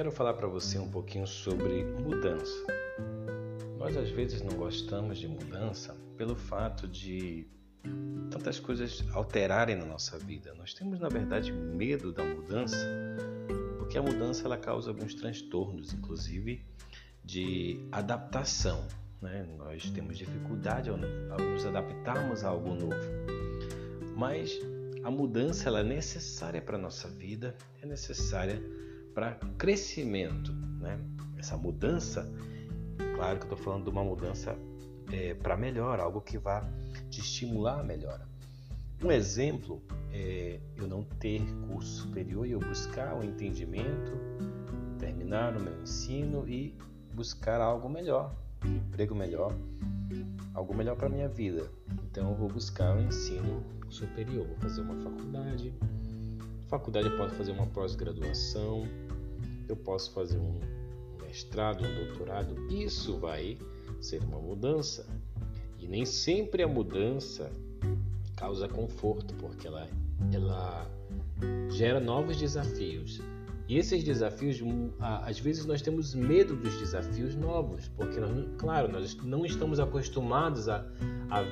quero falar para você um pouquinho sobre mudança. Nós às vezes não gostamos de mudança pelo fato de tantas coisas alterarem na nossa vida. Nós temos, na verdade, medo da mudança, porque a mudança ela causa alguns transtornos, inclusive de adaptação, né? Nós temos dificuldade ao nos adaptarmos a algo novo, mas a mudança ela é necessária para a nossa vida, é necessária para crescimento, né? Essa mudança, claro que eu estou falando de uma mudança para melhor, algo que vá te estimular a melhora. Um exemplo é eu não ter curso superior e eu buscar o entendimento, terminar o meu ensino e buscar algo melhor, um emprego melhor, algo melhor para a minha vida. Então eu vou buscar o ensino superior, vou fazer uma faculdade. Faculdade eu posso fazer uma pós-graduação, eu posso fazer um mestrado, um doutorado. Isso vai ser uma mudança. E nem sempre a mudança causa conforto, porque ela gera novos desafios. E esses desafios, às vezes nós temos medo dos desafios novos, porque, nós não estamos acostumados a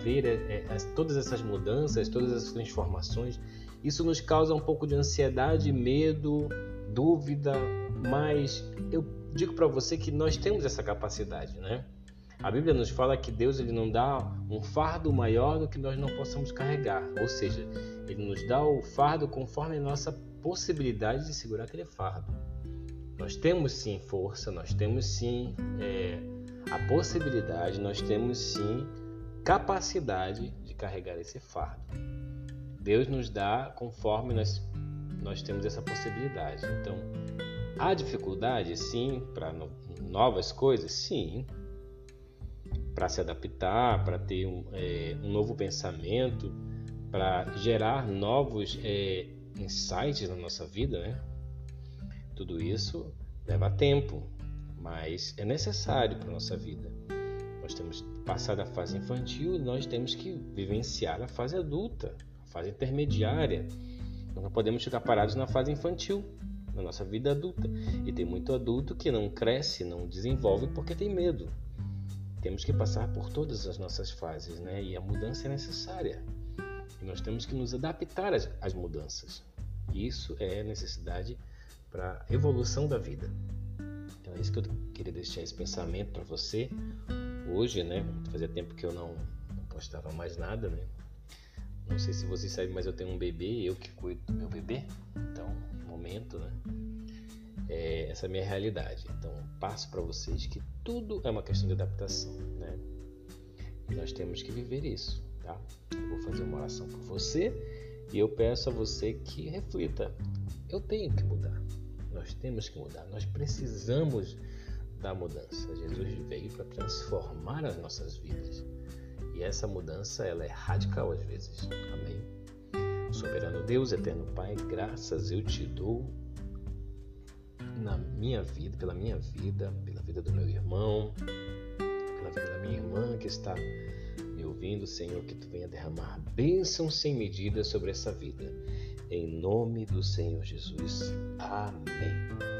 ver todas essas mudanças, todas essas transformações. Isso nos causa um pouco de ansiedade, medo, dúvida, mas eu digo para você que nós temos essa capacidade, né? A Bíblia nos fala que Deus ele não dá um fardo maior do que nós não possamos carregar, ou seja, Ele nos dá o fardo conforme a nossa possibilidade de segurar aquele fardo. Nós temos sim força, nós temos sim a possibilidade, nós temos sim capacidade de carregar esse fardo. Deus nos dá conforme nós temos essa possibilidade. Então, há dificuldade sim para novas coisas, sim, para se adaptar, para ter um novo pensamento, para gerar novos insights na nossa vida, né? Tudo isso leva tempo, mas é necessário para a nossa vida. Nós temos passado a fase infantil, nós temos que vivenciar a fase adulta, a fase intermediária. Nós não podemos ficar parados na fase infantil, na nossa vida adulta. E tem muito adulto que não cresce, não desenvolve porque tem medo. Temos que passar por todas as nossas fases, né? E a mudança é necessária. E nós temos que nos adaptar às mudanças. E isso é necessidade para a evolução da vida. Então é isso que eu queria deixar esse pensamento para você hoje, né? Fazia tempo que eu não postava mais nada, né? Não sei se vocês sabem, mas eu tenho um bebê, eu que cuido do meu bebê. Então, no momento, né? Essa é a minha realidade. Então, eu passo para vocês que tudo é uma questão de adaptação, né? E nós temos que viver isso. Tá? Eu vou fazer uma oração por você e eu peço a você que reflita. Eu tenho que mudar, nós temos que mudar, nós precisamos da mudança. Jesus veio para transformar as nossas vidas e essa mudança ela é radical às vezes. Amém? Soberano Deus, eterno Pai, graças eu te dou na minha vida, pela minha vida, pela vida do meu irmão, pela vida da minha irmã que está me ouvindo, Senhor, que Tu venha derramar bênção sem medida sobre essa vida. Em nome do Senhor Jesus. Amém.